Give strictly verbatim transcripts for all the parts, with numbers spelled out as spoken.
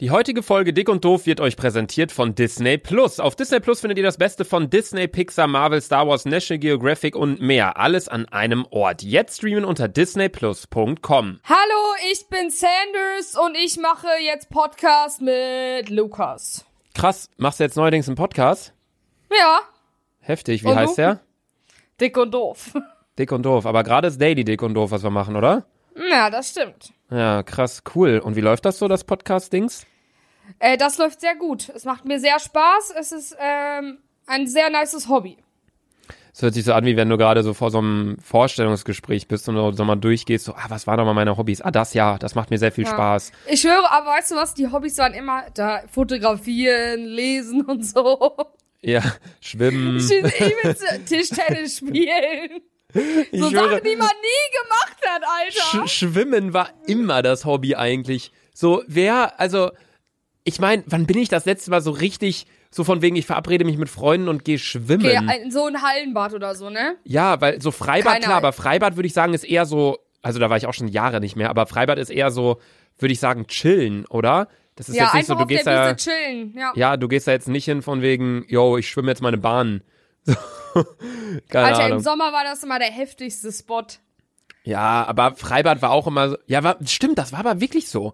Die heutige Folge Dick und Doof wird euch präsentiert von Disney Plus. Auf Disney Plus findet ihr das Beste von Disney, Pixar, Marvel, Star Wars, National Geographic und mehr. Alles an einem Ort. Jetzt streamen unter disney plus punkt com. Hallo, ich bin Sanders und ich mache jetzt Podcast mit Lukas. Krass, machst du jetzt neuerdings einen Podcast? Ja. Heftig, wie und heißt du? Der? Dick und Doof. Dick und Doof, aber gerade ist Daily Dick und Doof, was wir machen, oder? Ja, das stimmt. Ja, krass, cool. Und wie läuft das so, das Podcast-Dings? Äh, das läuft sehr gut. Es macht mir sehr Spaß. Es ist ähm, ein sehr nices Hobby. Es hört sich so an, wie wenn du gerade so vor so einem Vorstellungsgespräch bist und so mal durchgehst, so, ah, was waren nochmal meine Hobbys? Ah, das ja, das macht mir sehr viel ja. Spaß. Ich höre, aber weißt du was, die Hobbys waren immer da, fotografieren, lesen und so. Ja, schwimmen. Ich will Tischtennis spielen. Ich so Sachen, die man nie gemacht hat, Alter. Sch- Schwimmen war immer das Hobby eigentlich. So, wer, also, ich meine, wann bin ich das letzte Mal so richtig, so von wegen, ich verabrede mich mit Freunden und gehe schwimmen? Okay, in so ein Hallenbad oder so, ne? Ja, weil so Freibad, Keine klar, aber Freibad würde ich sagen, ist eher so, also da war ich auch schon Jahre nicht mehr, aber Freibad ist eher so, würde ich sagen, chillen, oder? Das ist ja, jetzt nicht so, du gehst da, Wiese chillen, ja. ja, du gehst da jetzt nicht hin von wegen, yo, ich schwimme jetzt meine Bahn. So. Keine Alter, Ahnung. Im Sommer war das immer der heftigste Spot. Ja, aber Freibad war auch immer so. Ja, war, stimmt, das war aber wirklich so.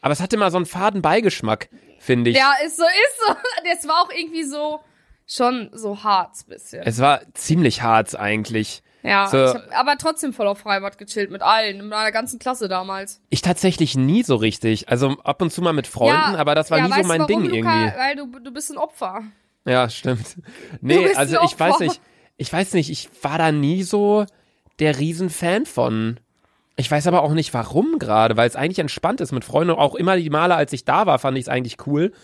Aber es hatte immer so einen faden Beigeschmack, finde ich. Ja, ist so, ist so. Das war auch irgendwie so, schon so hart ein bisschen. Es war ziemlich hart eigentlich. Ja, so, ich hab aber trotzdem voll auf Freibad gechillt mit allen, mit meiner ganzen Klasse damals. Ich tatsächlich nie so richtig. Also ab und zu mal mit Freunden, ja, aber das war ja, nie so mein warum, Ding Luca, irgendwie. Weil du, du bist ein Opfer. Ja, stimmt. Nee, also ich weiß nicht, ich weiß nicht, ich war da nie so der Riesenfan von. Ich weiß aber auch nicht, warum gerade, weil es eigentlich entspannt ist mit Freunden. Auch immer die Male, als ich da war, fand ich es eigentlich cool.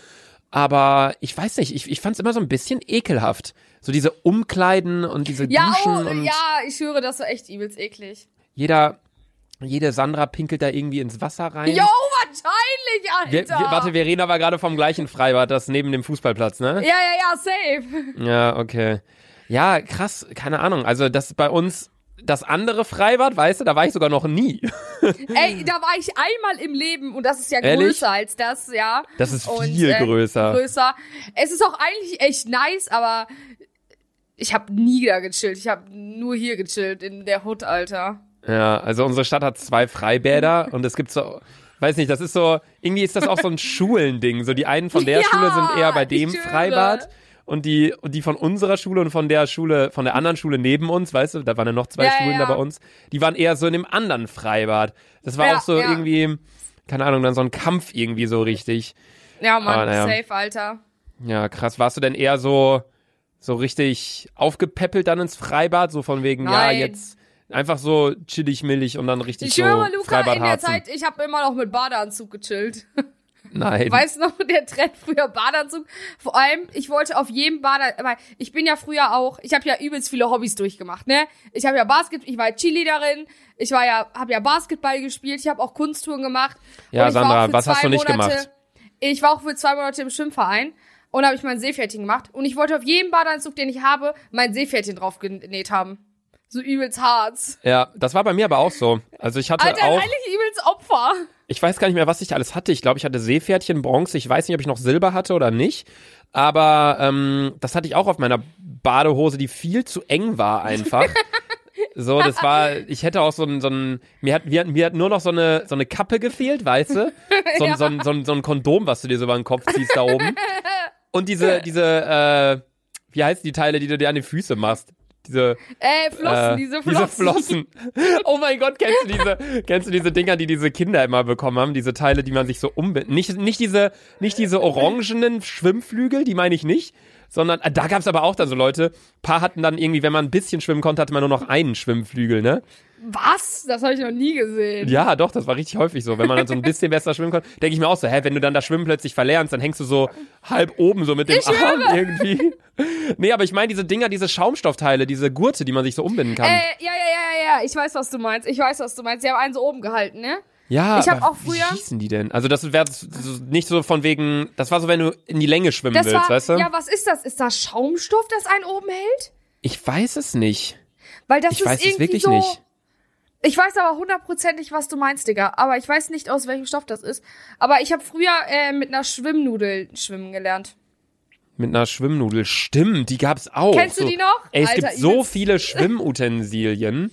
Aber ich weiß nicht, ich, ich fand es immer so ein bisschen ekelhaft. So diese Umkleiden und diese ja, Duschen. Oh, und ja, ich höre, das war echt übelst eklig. Jeder, jede Sandra pinkelt da irgendwie ins Wasser rein. Jo, wahrscheinlich, Alter. Wir, wir, warte, wir reden aber gerade vom gleichen Freibad, das neben dem Fußballplatz, ne? Ja, ja, ja, safe. Ja, okay. Ja, krass, keine Ahnung. Also das bei uns, das andere Freibad, weißt du, da war ich sogar noch nie. Ey, da war ich einmal im Leben und das ist ja Ehrlich? größer als das, ja. Das ist viel und, äh, größer. größer. Es ist auch eigentlich echt nice, aber ich habe nie da gechillt. Ich habe nur hier gechillt, in der Hood, Alter. Ja, also unsere Stadt hat zwei Freibäder und es gibt so, weiß nicht, das ist so, irgendwie ist das auch so ein Schulending. So die einen von der ja, Schule sind eher bei dem Freibad. Und die, und die von unserer Schule und von der Schule, von der anderen Schule neben uns, weißt du, da waren ja noch zwei ja, Schulen ja. da bei uns, die waren eher so in dem anderen Freibad. Das war ja, auch so ja. irgendwie, keine Ahnung, dann so ein Kampf irgendwie so richtig. Ja, Mann, naja. safe, Alter. Ja, krass. Warst du denn eher so, so richtig aufgepäppelt dann ins Freibad? So von wegen, Nein. ja, jetzt einfach so chillig, millig und dann richtig ich so Freibadharzen. Ich höre, Luca, in der Zeit, ich habe immer noch mit Badeanzug gechillt. Nein. Weißt du noch, der Trend früher Badeanzug? Vor allem, ich wollte auf jedem Badeanzug, weil ich bin ja früher auch, ich habe ja übelst viele Hobbys durchgemacht, ne? Ich habe ja Basketball, ich war Cheerleaderin, ich war ja, habe ja Basketball gespielt, ich habe auch Kunsttouren gemacht. Ja, Sandra, was hast du nicht Monate, gemacht? Ich war auch für zwei Monate im Schwimmverein und habe ich mein Seepferdchen gemacht und ich wollte auf jedem Badeanzug, den ich habe, mein Seepferdchen drauf genäht haben. So übelst hart. Ja, das war bei mir aber auch so. Also ich hatte Alter, auch... eigentlich übelst Opfer. Ich weiß gar nicht mehr, was ich alles hatte. Ich glaube, ich hatte Seepferdchen, Bronze. Ich weiß nicht, ob ich noch Silber hatte oder nicht. Aber ähm, das hatte ich auch auf meiner Badehose, die viel zu eng war einfach. So, das war, ich hätte auch so ein, so ein mir, hat, mir, hat, mir hat nur noch so eine, so eine Kappe gefehlt, weißt du? So, ja. so, ein, so, ein, so ein Kondom, was du dir so über den Kopf ziehst da oben. Und diese, diese äh, wie heißen die Teile, die du dir an die Füße machst? Diese, äh, Flossen, äh, diese Flossen, diese Flossen. Oh mein Gott, kennst du diese, kennst du diese Dinger, die diese Kinder immer bekommen haben? Diese Teile, die man sich so umbindet. Nicht, nicht diese, nicht diese orangenen Schwimmflügel, die meine ich nicht, sondern, da gab's aber auch dann so Leute, paar hatten dann irgendwie, wenn man ein bisschen schwimmen konnte, hatte man nur noch einen Schwimmflügel, ne? Was? Das habe ich noch nie gesehen. Ja, doch, das war richtig häufig so. Wenn man dann so ein bisschen besser schwimmen konnte, denke ich mir auch so, hä, wenn du dann das Schwimmen plötzlich verlernst, dann hängst du so halb oben so mit dem ich Arm höre. irgendwie. Nee, aber ich meine diese Dinger, diese Schaumstoffteile, diese Gurte, die man sich so umbinden kann. Äh, ja, ja, ja, ja, ja, ich weiß, was du meinst. Ich weiß, was du meinst. Sie haben einen so oben gehalten, ne? Ja, ich hab aber auch früher, wie hießen die denn? Also das wäre so, nicht so von wegen, das war so, wenn du in die Länge schwimmen willst, war, weißt du? Ja, was ist das? Ist das Schaumstoff, das einen oben hält? Ich weiß es nicht. Weil das ich ist weiß irgendwie es wirklich so... nicht. Ich weiß aber hundertprozentig, was du meinst, Digga. Aber ich weiß nicht, aus welchem Stoff das ist. Aber ich habe früher äh, mit einer Schwimmnudel schwimmen gelernt. Mit einer Schwimmnudel, stimmt, die gab's auch. Kennst du so, die noch? Ey, es Alter, gibt so viele Schwimmutensilien.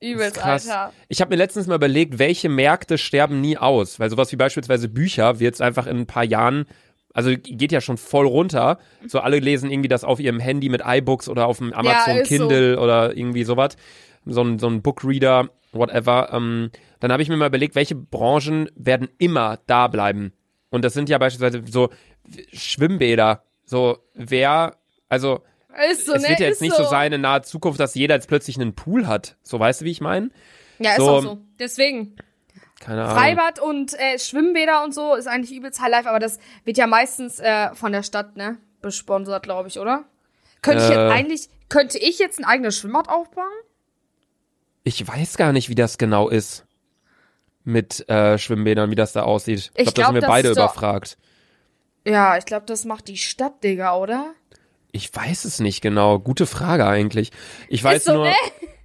Übelst, krass. Alter. Ich habe mir letztens mal überlegt, welche Märkte sterben nie aus. Weil sowas wie beispielsweise Bücher wird es einfach in ein paar Jahren, also geht ja schon voll runter. So alle lesen irgendwie das auf ihrem Handy mit iBooks oder auf dem Amazon ja, Kindle so. Oder irgendwie sowas. So ein, so ein Bookreader, whatever. Ähm, dann habe ich mir mal überlegt, welche Branchen werden immer da bleiben. Und das sind ja beispielsweise so Schwimmbäder. So, wer, also, ist so, es ne? wird ja jetzt ist nicht so sein in naher Zukunft, dass jeder jetzt plötzlich einen Pool hat. So, weißt du, wie ich meine? Ja, so, ist auch so. Deswegen. Keine Ahnung. Freibad und äh, Schwimmbäder und so ist eigentlich übelst High Life, aber das wird ja meistens äh, von der Stadt, ne, besponsert, glaube ich, oder? Könnte äh, ich jetzt eigentlich, könnte ich jetzt ein eigenes Schwimmbad aufbauen? Ich weiß gar nicht, wie das genau ist. Mit äh, Schwimmbädern, wie das da aussieht. Ich glaube, glaub, da sind wir beide überfragt. Ja, ich glaube, das macht die Stadt, Digga, oder? Ich weiß es nicht genau. Gute Frage eigentlich. Ich weiß so, nur, ne?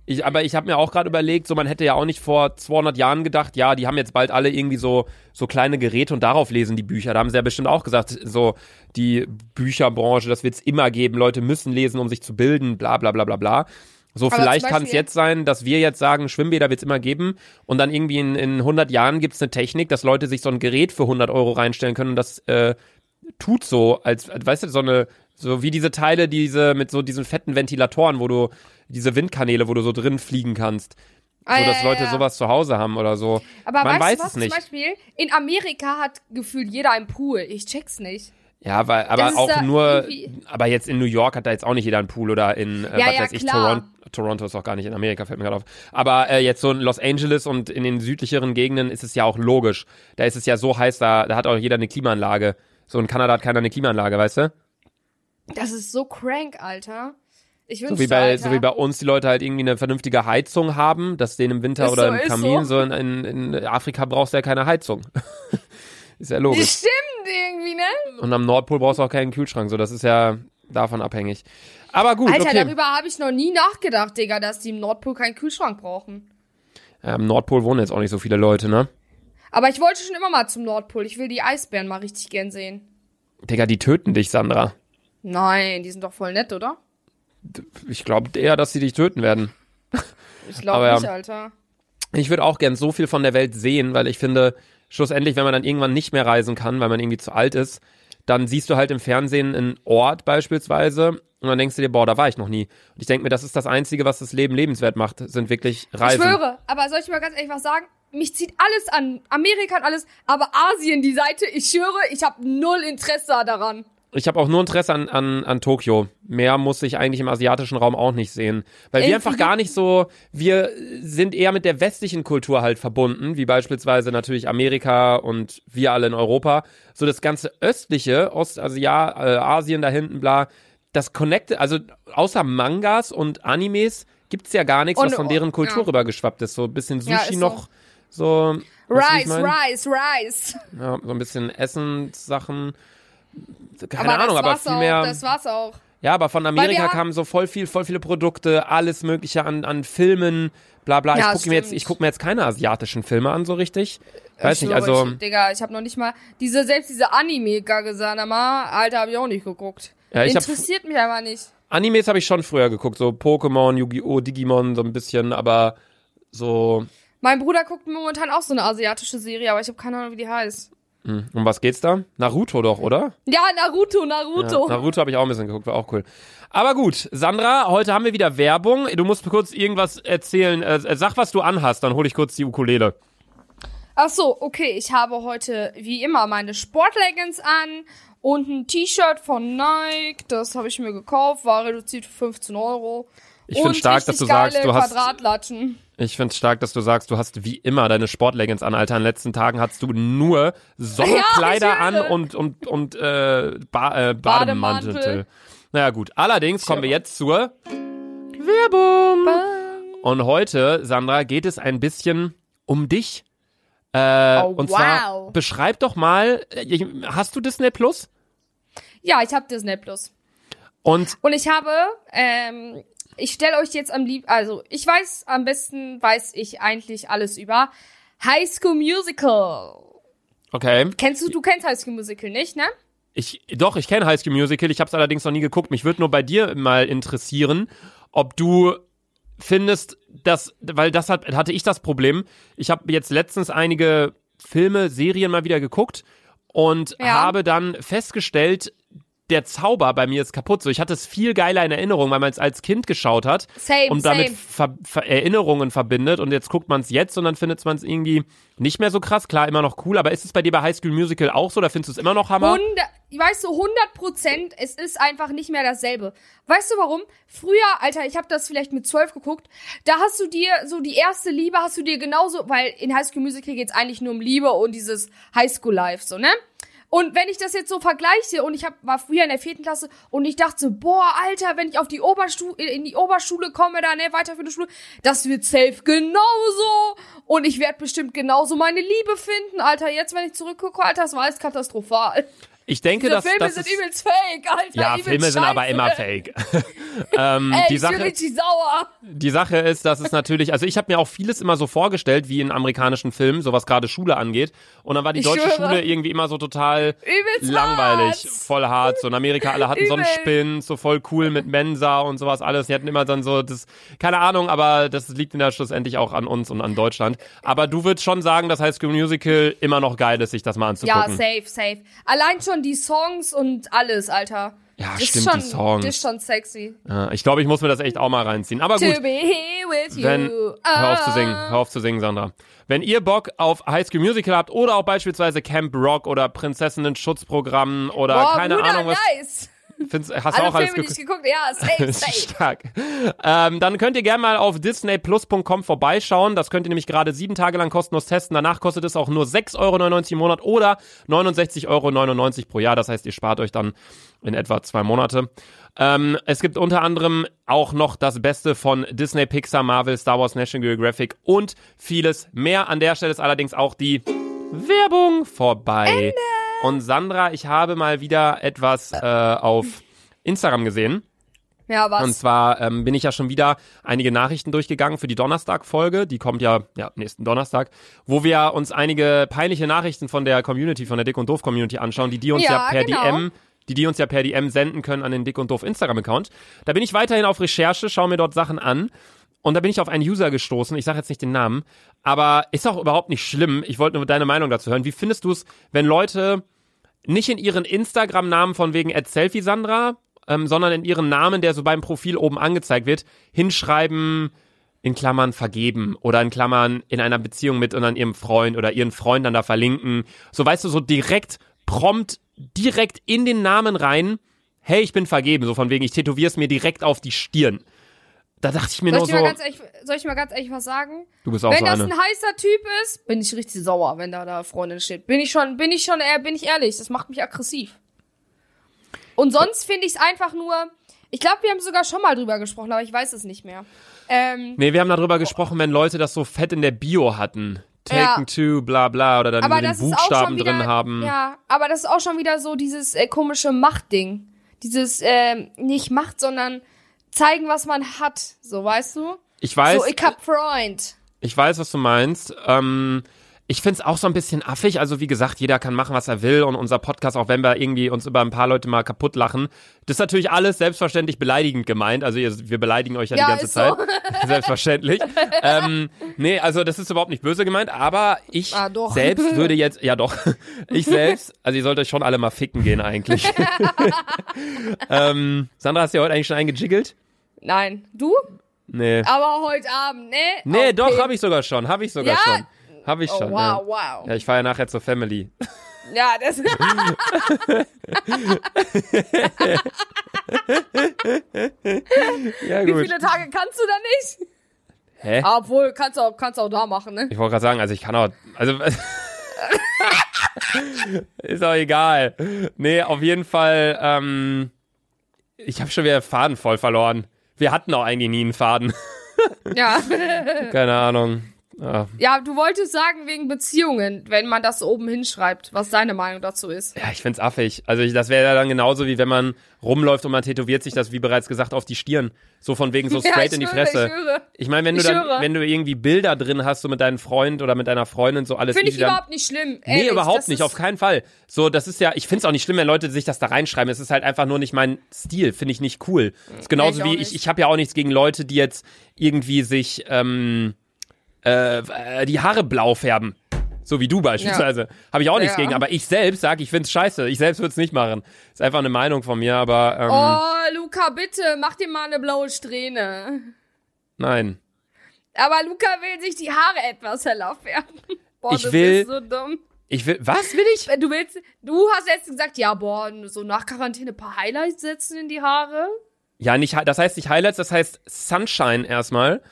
ich, aber ich habe mir auch gerade überlegt, so man hätte ja auch nicht vor zweihundert Jahren gedacht, ja, die haben jetzt bald alle irgendwie so so kleine Geräte und darauf lesen die Bücher. Da haben sie ja bestimmt auch gesagt, so die Bücherbranche, das wird's immer geben. Leute müssen lesen, um sich zu bilden, bla bla bla bla bla. So, aber vielleicht kann es jetzt sein, dass wir jetzt sagen, Schwimmbäder wird's immer geben und dann irgendwie in, in hundert Jahren gibt's eine Technik, dass Leute sich so ein Gerät für hundert Euro reinstellen können und das äh, tut so, als, weißt du, so eine, so wie diese Teile, diese, mit so diesen fetten Ventilatoren, wo du, diese Windkanäle, wo du so drin fliegen kannst. Ah, so, dass ja, Leute ja. sowas zu Hause haben oder so. Aber man weißt weiß du was, es nicht. Zum Beispiel, in Amerika hat gefühlt jeder einen Pool. Ich check's nicht. Ja, weil, aber auch nur, aber jetzt in New York hat da jetzt auch nicht jeder einen Pool oder in, äh, ja, was ja, weiß ich, Toronto, Toronto ist auch gar nicht in Amerika, fällt mir gerade auf. Aber äh, jetzt so in Los Angeles und in den südlicheren Gegenden ist es ja auch logisch. Da ist es ja so heiß, da, da hat auch jeder eine Klimaanlage. So, in Kanada hat keiner eine Klimaanlage, weißt du? Das ist so crank, Alter. Ich wünschte, so wie bei, Alter. So wie bei uns die Leute halt irgendwie eine vernünftige Heizung haben, dass denen im Winter ist oder so, im Kamin, so, so in, in Afrika brauchst du ja keine Heizung. Ist ja logisch. Das stimmt irgendwie, ne? Und am Nordpol brauchst du auch keinen Kühlschrank, so, das ist ja davon abhängig. Aber gut, Alter, okay. Darüber habe ich noch nie nachgedacht, Digga, dass die im Nordpol keinen Kühlschrank brauchen. Ja, im Nordpol wohnen jetzt auch nicht so viele Leute, ne? Aber ich wollte schon immer mal zum Nordpol. Ich will die Eisbären mal richtig gern sehen. Digga, die töten dich, Sandra. Nein, die sind doch voll nett, oder? Ich glaube eher, dass sie dich töten werden. Ich glaube nicht, Alter. Ich würde auch gern so viel von der Welt sehen, weil ich finde, schlussendlich, wenn man dann irgendwann nicht mehr reisen kann, weil man irgendwie zu alt ist, dann siehst du halt im Fernsehen einen Ort beispielsweise und dann denkst du dir, boah, da war ich noch nie. Und ich denke mir, das ist das Einzige, was das Leben lebenswert macht, sind wirklich Reisen. Ich schwöre, aber soll ich mal ganz ehrlich was sagen? Mich zieht alles an, Amerika und alles, aber Asien, die Seite, ich schwöre, ich habe null Interesse daran. Ich habe auch nur Interesse an, an, an Tokio. Mehr muss ich eigentlich im asiatischen Raum auch nicht sehen. Weil Ey, wir einfach gar nicht so, wir sind eher mit der westlichen Kultur halt verbunden, wie beispielsweise natürlich Amerika und wir alle in Europa. So das ganze östliche, Ostasia, äh, Asien da hinten, bla, das connected, also außer Mangas und Animes gibt's ja gar nichts, und, was von deren Kultur ja. rübergeschwappt ist. So ein bisschen Sushi ja, ist so. noch... So, Rice, Rice, Rice. Ja, so ein bisschen Essenssachen. Keine aber Ahnung, aber viel auch, mehr. Das war's auch. Ja, aber von Amerika kamen so voll viel, voll viele Produkte, alles Mögliche an, an Filmen, bla bla. Ja, ich gucke mir jetzt, ich guck mir jetzt keine asiatischen Filme an, so richtig. Weiß ich nicht, also. Ich, Digga, ich habe noch nicht mal diese, selbst diese Anime-Gagesanama, Alter, habe ich auch nicht geguckt. Ja, ich Interessiert hab, mich aber nicht. Animes habe ich schon früher geguckt, so Pokémon, Yu-Gi-Oh, Digimon, so ein bisschen, aber so. Mein Bruder guckt momentan auch so eine asiatische Serie, aber ich habe keine Ahnung, wie die heißt. Um was geht's da? Naruto doch, oder? Ja, Naruto, Naruto. Ja, Naruto habe ich auch ein bisschen geguckt, war auch cool. Aber gut, Sandra, heute haben wir wieder Werbung. Du musst kurz irgendwas erzählen. Äh, sag, was du anhast, dann hole ich kurz die Ukulele. Ach so, okay. Ich habe heute, wie immer, meine Sportleggings an und ein T-Shirt von Nike. Das habe ich mir gekauft, war reduziert für fünfzehn Euro. Ich finde stark, dass du sagst, du hast... Quadratlatschen. Ich find's stark, dass du sagst, du hast wie immer deine Sportleggings an, Alter. In den letzten Tagen hattest du nur Sonnenkleider ja, an und, und, und äh, ba- äh, Bademantel. Bademantel. Naja gut, allerdings kommen wir jetzt zur Werbung. Und heute, Sandra, geht es ein bisschen um dich. Äh, oh, und wow. zwar, beschreib doch mal, hast du Disney Plus? Ja, ich habe Disney Plus. Und, und ich habe... Ähm, Ich stelle euch jetzt am liebsten, also ich weiß, am besten weiß ich eigentlich alles über High School Musical. Okay. Kennst du, du kennst High School Musical nicht, ne? Ich, doch, ich kenne High School Musical, ich habe es allerdings noch nie geguckt. Mich würde nur bei dir mal interessieren, ob du findest, dass, weil das hat, hatte ich das Problem. Ich habe jetzt letztens einige Filme, Serien mal wieder geguckt und ja. habe dann festgestellt, der Zauber bei mir ist kaputt. So, ich hatte es viel geiler in Erinnerung, weil man es als Kind geschaut hat same, und damit Ver- Ver- Erinnerungen verbindet und jetzt guckt man es jetzt und dann findet man es irgendwie nicht mehr so krass. Klar, immer noch cool, aber ist es bei dir bei High School Musical auch so? Da findest du es immer noch Hammer? hundert, weißt du, hundert Prozent, es ist einfach nicht mehr dasselbe. Weißt du warum? Früher, Alter, ich habe das vielleicht mit zwölf geguckt, da hast du dir so die erste Liebe, hast du dir genauso, weil in High School Musical geht's eigentlich nur um Liebe und dieses High School Life, so, ne? Und wenn ich das jetzt so vergleiche, und ich hab, war früher in der vierten Klasse, und ich dachte so, boah, Alter, wenn ich auf die Oberstu- in die Oberschule komme, da, ne, weiterführende Schule, das wird safe genauso. Und ich werde bestimmt genauso meine Liebe finden, Alter. Jetzt, wenn ich zurückgucke, Alter, das war alles katastrophal. Ich denke, dass Filme das sind übelst fake, Alter. Ja, Filme Scheiße. Sind aber immer fake. ähm, Ey, die ich Sache, bin richtig sauer. Die Sache ist, dass es natürlich, also ich habe mir auch vieles immer so vorgestellt, wie in amerikanischen Filmen, so was gerade Schule angeht. Und dann war die ich deutsche schwöre. Schule irgendwie immer so total übelst langweilig, hart. Voll hart. So in Amerika, alle hatten Übel. So einen Spind, so voll cool mit Mensa und sowas alles. Die hatten immer dann so, das, keine Ahnung, aber das liegt in der schlussendlich auch an uns und an Deutschland. Aber du würdest schon sagen, das High School Musical immer noch geil ist, sich das mal anzugucken. Ja, safe, safe. Allein schon die Songs und alles, Alter. Ja, das stimmt, ist schon, die Songs. Das ist schon sexy. Ja, ich glaube, ich muss mir das echt auch mal reinziehen. Aber gut, wenn, hör auf zu singen, hör auf zu singen, Sandra. Wenn ihr Bock auf High School Musical habt oder auch beispielsweise Camp Rock oder Prinzessinnen-Schutzprogramm oder boah, keine Bruder, Ahnung was. Nice. Find's, hast du auch alles Filme, geguckt? geguckt? Ja, safe, safe. Stark. Ähm, dann könnt ihr gerne mal auf disney plus punkt com vorbeischauen. Das könnt ihr nämlich gerade sieben Tage lang kostenlos testen. Danach kostet es auch nur sechs Euro neunundneunzig im Monat oder neunundsechzig Euro neunundneunzig pro Jahr. Das heißt, ihr spart euch dann in etwa zwei Monate. Ähm, es gibt unter anderem auch noch das Beste von Disney, Pixar, Marvel, Star Wars, National Geographic und vieles mehr. An der Stelle ist allerdings auch die Werbung vorbei. Ende. Und Sandra, ich habe mal wieder etwas äh, auf Instagram gesehen. Ja, was? Und zwar ähm, bin ich ja schon wieder einige Nachrichten durchgegangen für die Donnerstag-Folge. Die kommt ja, ja nächsten Donnerstag, wo wir uns einige peinliche Nachrichten von der Community, von der Dick und Doof Community anschauen, die die uns ja, ja per genau. D M die die uns ja per D M senden können an den Dick und Doof Instagram-Account. Da bin ich weiterhin auf Recherche, schaue mir dort Sachen an. Und da bin ich auf einen User gestoßen, ich sage jetzt nicht den Namen, aber ist auch überhaupt nicht schlimm. Ich wollte nur deine Meinung dazu hören. Wie findest du es, wenn Leute nicht in ihren Instagram-Namen von wegen at selfie Sandra, ähm, sondern in ihren Namen, der so beim Profil oben angezeigt wird, hinschreiben, in Klammern vergeben oder in Klammern in einer Beziehung mit und an ihrem Freund oder ihren Freund dann da verlinken. So, weißt du, so direkt, prompt, direkt in den Namen rein, hey, ich bin vergeben. So von wegen, ich tätowiere es mir direkt auf die Stirn. Da dachte ich mir soll nur ich so... Mal ganz ehrlich, soll ich mal ganz ehrlich was sagen? Du bist auch wenn so das eine. Ein heißer Typ ist, bin ich richtig sauer, wenn da da Freundin steht. Bin ich schon, bin ich schon, äh, bin ich ehrlich, das macht mich aggressiv. Und sonst finde ich es einfach nur... Ich glaube, wir haben sogar schon mal drüber gesprochen, aber ich weiß es nicht mehr. Ähm, nee, wir haben darüber gesprochen, wenn Leute das so fett in der Bio hatten. Taken ja. to, bla bla, oder dann aber nur den Buchstaben wieder, drin haben. Ja, aber das ist auch schon wieder so dieses äh, komische Machtding. Dieses, äh, nicht Macht, sondern... zeigen, was man hat, so, weißt du? Ich weiß. So, ich hab Freund. Ich weiß, was du meinst. Ähm, ich find's auch so ein bisschen affig. Also, wie gesagt, jeder kann machen, was er will. Und unser Podcast, auch wenn wir irgendwie uns über ein paar Leute mal kaputt lachen, das ist natürlich alles selbstverständlich beleidigend gemeint. Also, ihr, wir beleidigen euch ja, ja die ganze Zeit. So. Selbstverständlich. ähm, nee, also, das ist überhaupt nicht böse gemeint. Aber ich ah, selbst würde jetzt, ja doch, ich selbst, also, ihr sollt euch schon alle mal ficken gehen eigentlich. ähm, Sandra, hast du ja heute eigentlich schon eingejiggelt? Nein. Du? Nee. Aber heute Abend, ne? Nee, okay. Doch, hab ich sogar schon. Hab ich sogar ja? schon. Hab ich schon. Oh, wow, ja. wow. Ja, ich fahre ja nachher zur Family. Ja, das... ja, gut. Wie viele Tage kannst du da nicht? Hä? Obwohl, kannst du auch, kannst auch da machen, ne? Ich wollte gerade sagen, also ich kann auch... Also... Ist auch egal. Nee, auf jeden Fall, ähm... ich habe schon wieder Faden voll verloren. Wir hatten auch eigentlich nie einen Faden. Ja. Keine Ahnung. Ah. Ja, du wolltest sagen, wegen Beziehungen, wenn man das oben hinschreibt, was deine Meinung dazu ist. Ja, ich find's affig. Also ich, das wäre ja dann genauso, wie wenn man rumläuft und man tätowiert sich das, wie bereits gesagt, auf die Stirn. So von wegen so straight ja, in die schwöre, Fresse. Ich, ich meine, wenn, wenn du irgendwie Bilder drin hast, so mit deinem Freund oder mit deiner Freundin, so alles. Finde ich dann, überhaupt nicht schlimm. Ehrlich, nee, überhaupt nicht, auf keinen Fall. So, das ist ja, ich find's auch nicht schlimm, wenn Leute sich das da reinschreiben. Es ist halt einfach nur nicht mein Stil, finde ich nicht cool. Das ist genauso ich wie, ich, ich habe ja auch nichts gegen Leute, die jetzt irgendwie sich, ähm, die Haare blau färben. So wie du beispielsweise. Ja. Habe ich auch nichts ja. gegen. Aber ich selbst sage, ich find's scheiße. Ich selbst würde es nicht machen. Ist einfach eine Meinung von mir, aber... Ähm, oh, Luca, bitte, mach dir mal eine blaue Strähne. Nein. Aber Luca will sich die Haare etwas heller färben. Boah, ich das will, ist so dumm. Ich will... Was will ich? Du willst... Du hast jetzt gesagt, ja, boah, so nach Quarantäne ein paar Highlights setzen in die Haare. Ja, nicht, das heißt nicht Highlights, das heißt Sunshine erstmal.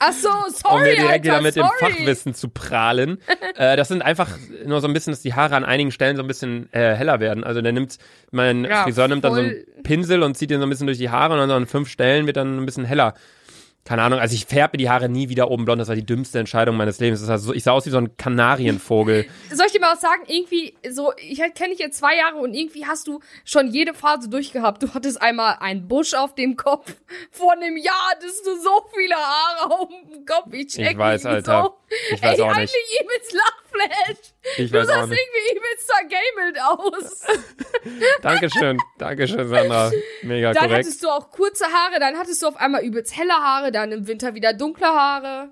Ach so, sorry, um mir direkt Alter, wieder mit sorry. dem Fachwissen zu prahlen. äh, das sind einfach nur so ein bisschen, dass die Haare an einigen Stellen so ein bisschen äh, heller werden. Also der nimmt, mein ja, Friseur nimmt voll. dann so einen Pinsel und zieht den so ein bisschen durch die Haare und dann so an fünf Stellen wird dann ein bisschen heller. Keine Ahnung, also ich färbe die Haare nie wieder oben blond. Das war die dümmste Entscheidung meines Lebens. Das war so, ich sah aus wie so ein Kanarienvogel. Soll ich dir mal was sagen? Irgendwie so, ich kenne dich jetzt zwei Jahre und irgendwie hast du schon jede Phase durchgehabt. Du hattest einmal einen Busch auf dem Kopf. Vor einem Jahr hattest du so viele Haare auf dem Kopf. Ich check ich weiß, nicht Alter. So. Ich weiß Ey, auch nicht. Eigentlich übelst Lachflash. Ich weiß du sahst irgendwie übelst zergamelt aus. Dankeschön. Dankeschön, Sandra. Mega dann korrekt. Dann hattest du auch kurze Haare, dann hattest du auf einmal übelst helle Haare, dann im Winter wieder dunkle Haare.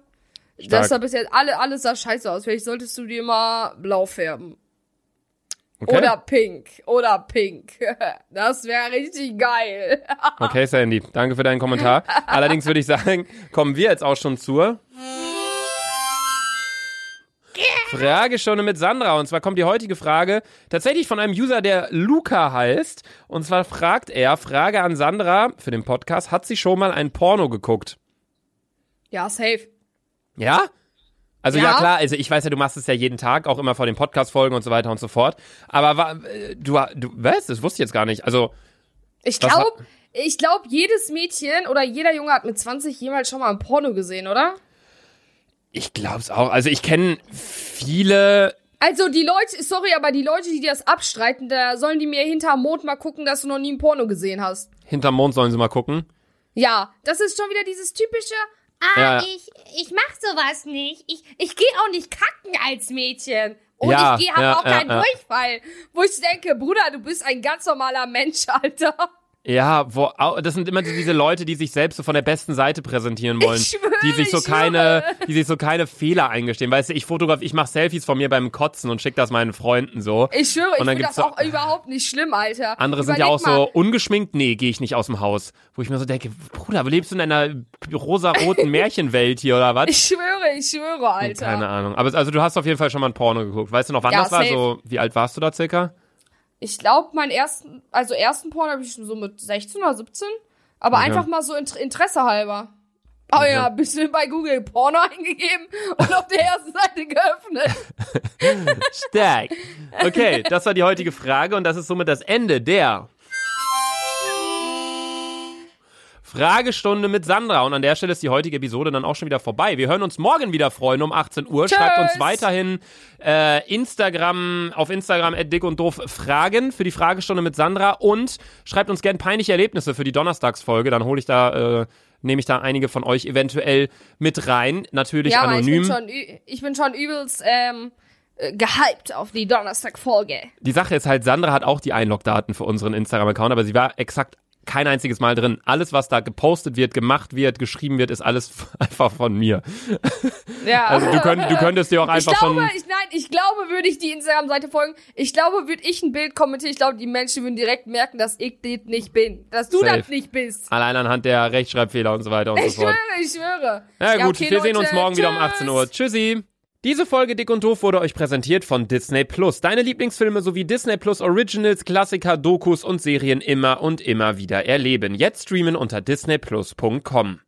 Stark. Das sah bis jetzt alle, alles sah scheiße aus. Vielleicht solltest du dir mal blau färben. Okay. Oder pink. Oder pink. Das wäre richtig geil. Okay, Sandy. Danke für deinen Kommentar. Allerdings würde ich sagen, kommen wir jetzt auch schon zur... Fragestunde mit Sandra. Und zwar kommt die heutige Frage tatsächlich von einem User, der Luca heißt. Und zwar fragt er, Frage an Sandra für den Podcast, hat sie schon mal ein Porno geguckt? Ja, safe. Ja? Also ja, ja klar, also ich weiß ja, du machst es ja jeden Tag, auch immer vor den Podcast-Folgen und so weiter und so fort. Aber war, du, du weißt, das wusste ich jetzt gar nicht. Also ich glaube, ich glaube, jedes Mädchen oder jeder Junge hat mit zwanzig jemals schon mal ein Porno gesehen, oder? Ich glaub's auch. Also ich kenne viele... Also die Leute, sorry, aber die Leute, die dir das abstreiten, da sollen die mir hinterm Mond mal gucken, dass du noch nie ein Porno gesehen hast. Hinterm Mond sollen sie mal gucken? Ja, das ist schon wieder dieses typische, ah, ja. ich ich mach sowas nicht. Ich ich gehe auch nicht kacken als Mädchen. Und ja, ich gehe hab ja, auch ja, keinen ja. Durchfall. Wo ich denke, Bruder, du bist ein ganz normaler Mensch, Alter. Ja, wo, das sind immer so diese Leute, die sich selbst so von der besten Seite präsentieren wollen, ich schwöre, die sich so ich keine, schwöre. die sich so keine Fehler eingestehen. Weißt du, ich fotografiere, ich mache Selfies von mir beim Kotzen und schicke das meinen Freunden so. Ich schwöre, ich finde das so, auch überhaupt nicht schlimm, Alter. Andere Überleg sind ja auch mal. so ungeschminkt, nee, gehe ich nicht aus dem Haus, wo ich mir so denke, Bruder, lebst du in einer rosaroten Märchenwelt hier oder was? Ich schwöre, ich schwöre, Alter. Keine Ahnung. Aber also du hast auf jeden Fall schon mal ein Porno geguckt. Weißt du noch, wann ja, das war? Safe. So, wie alt warst du da circa? Ich glaube, meinen ersten, also ersten Porn habe ich so mit sechzehn oder siebzehn. Aber okay. einfach mal so in, Interesse halber. Oh okay. ja, ein bisschen bei Google Porno eingegeben und auf der ersten Seite geöffnet. Stark. Okay, das war die heutige Frage und das ist somit das Ende der Fragestunde mit Sandra. Und an der Stelle ist die heutige Episode dann auch schon wieder vorbei. Wir hören uns morgen wieder, Freunde, um achtzehn Uhr. Tschüss. Schreibt uns weiterhin äh, Instagram auf Instagram at Dick und Doof Fragen für die Fragestunde mit Sandra. Und schreibt uns gerne peinliche Erlebnisse für die Donnerstagsfolge. Dann hole ich da, äh, nehme ich da einige von euch eventuell mit rein. Natürlich ja, anonym. Ja, ich, ich bin schon übelst... Ähm gehypt auf die Donnerstagfolge. Die Sache ist halt, Sandra hat auch die Einlogdaten für unseren Instagram-Account, aber sie war exakt kein einziges Mal drin. Alles, was da gepostet wird, gemacht wird, geschrieben wird, ist alles einfach von mir. Ja. Also du, könnt, du könntest dir auch einfach ich glaube, schon... Ich, nein, ich glaube, würde ich die Instagram-Seite folgen, ich glaube, würde ich ein Bild kommentieren, ich glaube, die Menschen würden direkt merken, dass ich das nicht bin. Dass du Safe. das nicht bist. Allein anhand der Rechtschreibfehler und so weiter und ich so fort. Ich schwöre, ich schwöre. Ja gut, ja, okay, wir Leute. sehen uns morgen Tschüss. wieder um achtzehn Uhr. Tschüssi. Diese Folge Dick und Doof wurde euch präsentiert von Disney Plus. Deine Lieblingsfilme sowie Disney Plus Originals, Klassiker, Dokus und Serien immer und immer wieder erleben. Jetzt streamen unter disney plus punkt com.